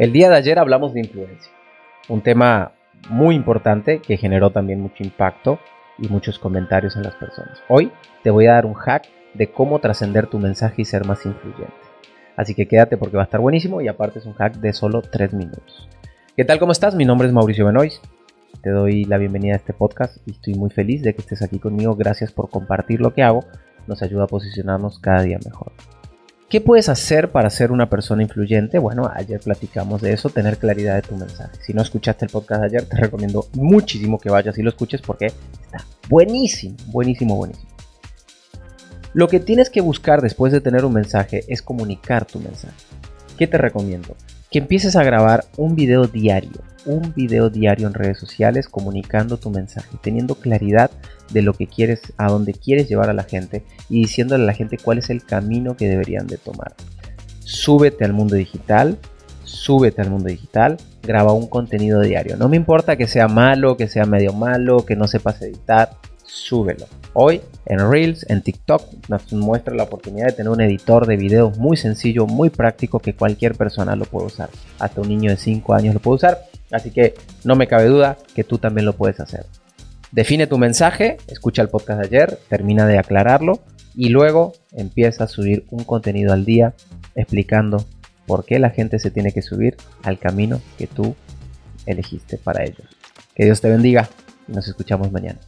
El día de ayer hablamos de influencia, un tema muy importante que generó también mucho impacto y muchos comentarios en las personas. Hoy te voy a dar un hack de cómo trascender tu mensaje y ser más influyente. Así que quédate porque va a estar buenísimo y aparte es un hack de solo 3 minutos. ¿Qué tal? ¿Cómo estás? Mi nombre es Mauricio Benoist. Te doy la bienvenida a este podcast y estoy muy feliz de que estés aquí conmigo. Gracias por compartir lo que hago. Nos ayuda a posicionarnos cada día mejor. ¿Qué puedes hacer para ser una persona influyente? Bueno, ayer platicamos de eso, tener claridad de tu mensaje. Si no escuchaste el podcast de ayer, te recomiendo muchísimo que vayas y lo escuches porque está buenísimo, buenísimo, buenísimo. Lo que tienes que buscar después de tener un mensaje es comunicar tu mensaje. ¿Qué te recomiendo? Que empieces a grabar un video diario en redes sociales comunicando tu mensaje, teniendo claridad de lo que quieres, a dónde quieres llevar a la gente y diciéndole a la gente cuál es el camino que deberían de tomar. Súbete al mundo digital, graba un contenido diario. No me importa que sea malo, que sea medio malo, que no sepas editar, súbelo. Hoy en Reels, en TikTok, nos muestra la oportunidad de tener un editor de videos muy sencillo, muy práctico, que cualquier persona lo puede usar. Hasta un niño de 5 años lo puede usar. Así que no me cabe duda que tú también lo puedes hacer. Define tu mensaje, escucha el podcast de ayer, termina de aclararlo y luego empieza a subir un contenido al día explicando por qué la gente se tiene que subir al camino que tú elegiste para ellos. Que Dios te bendiga y nos escuchamos mañana.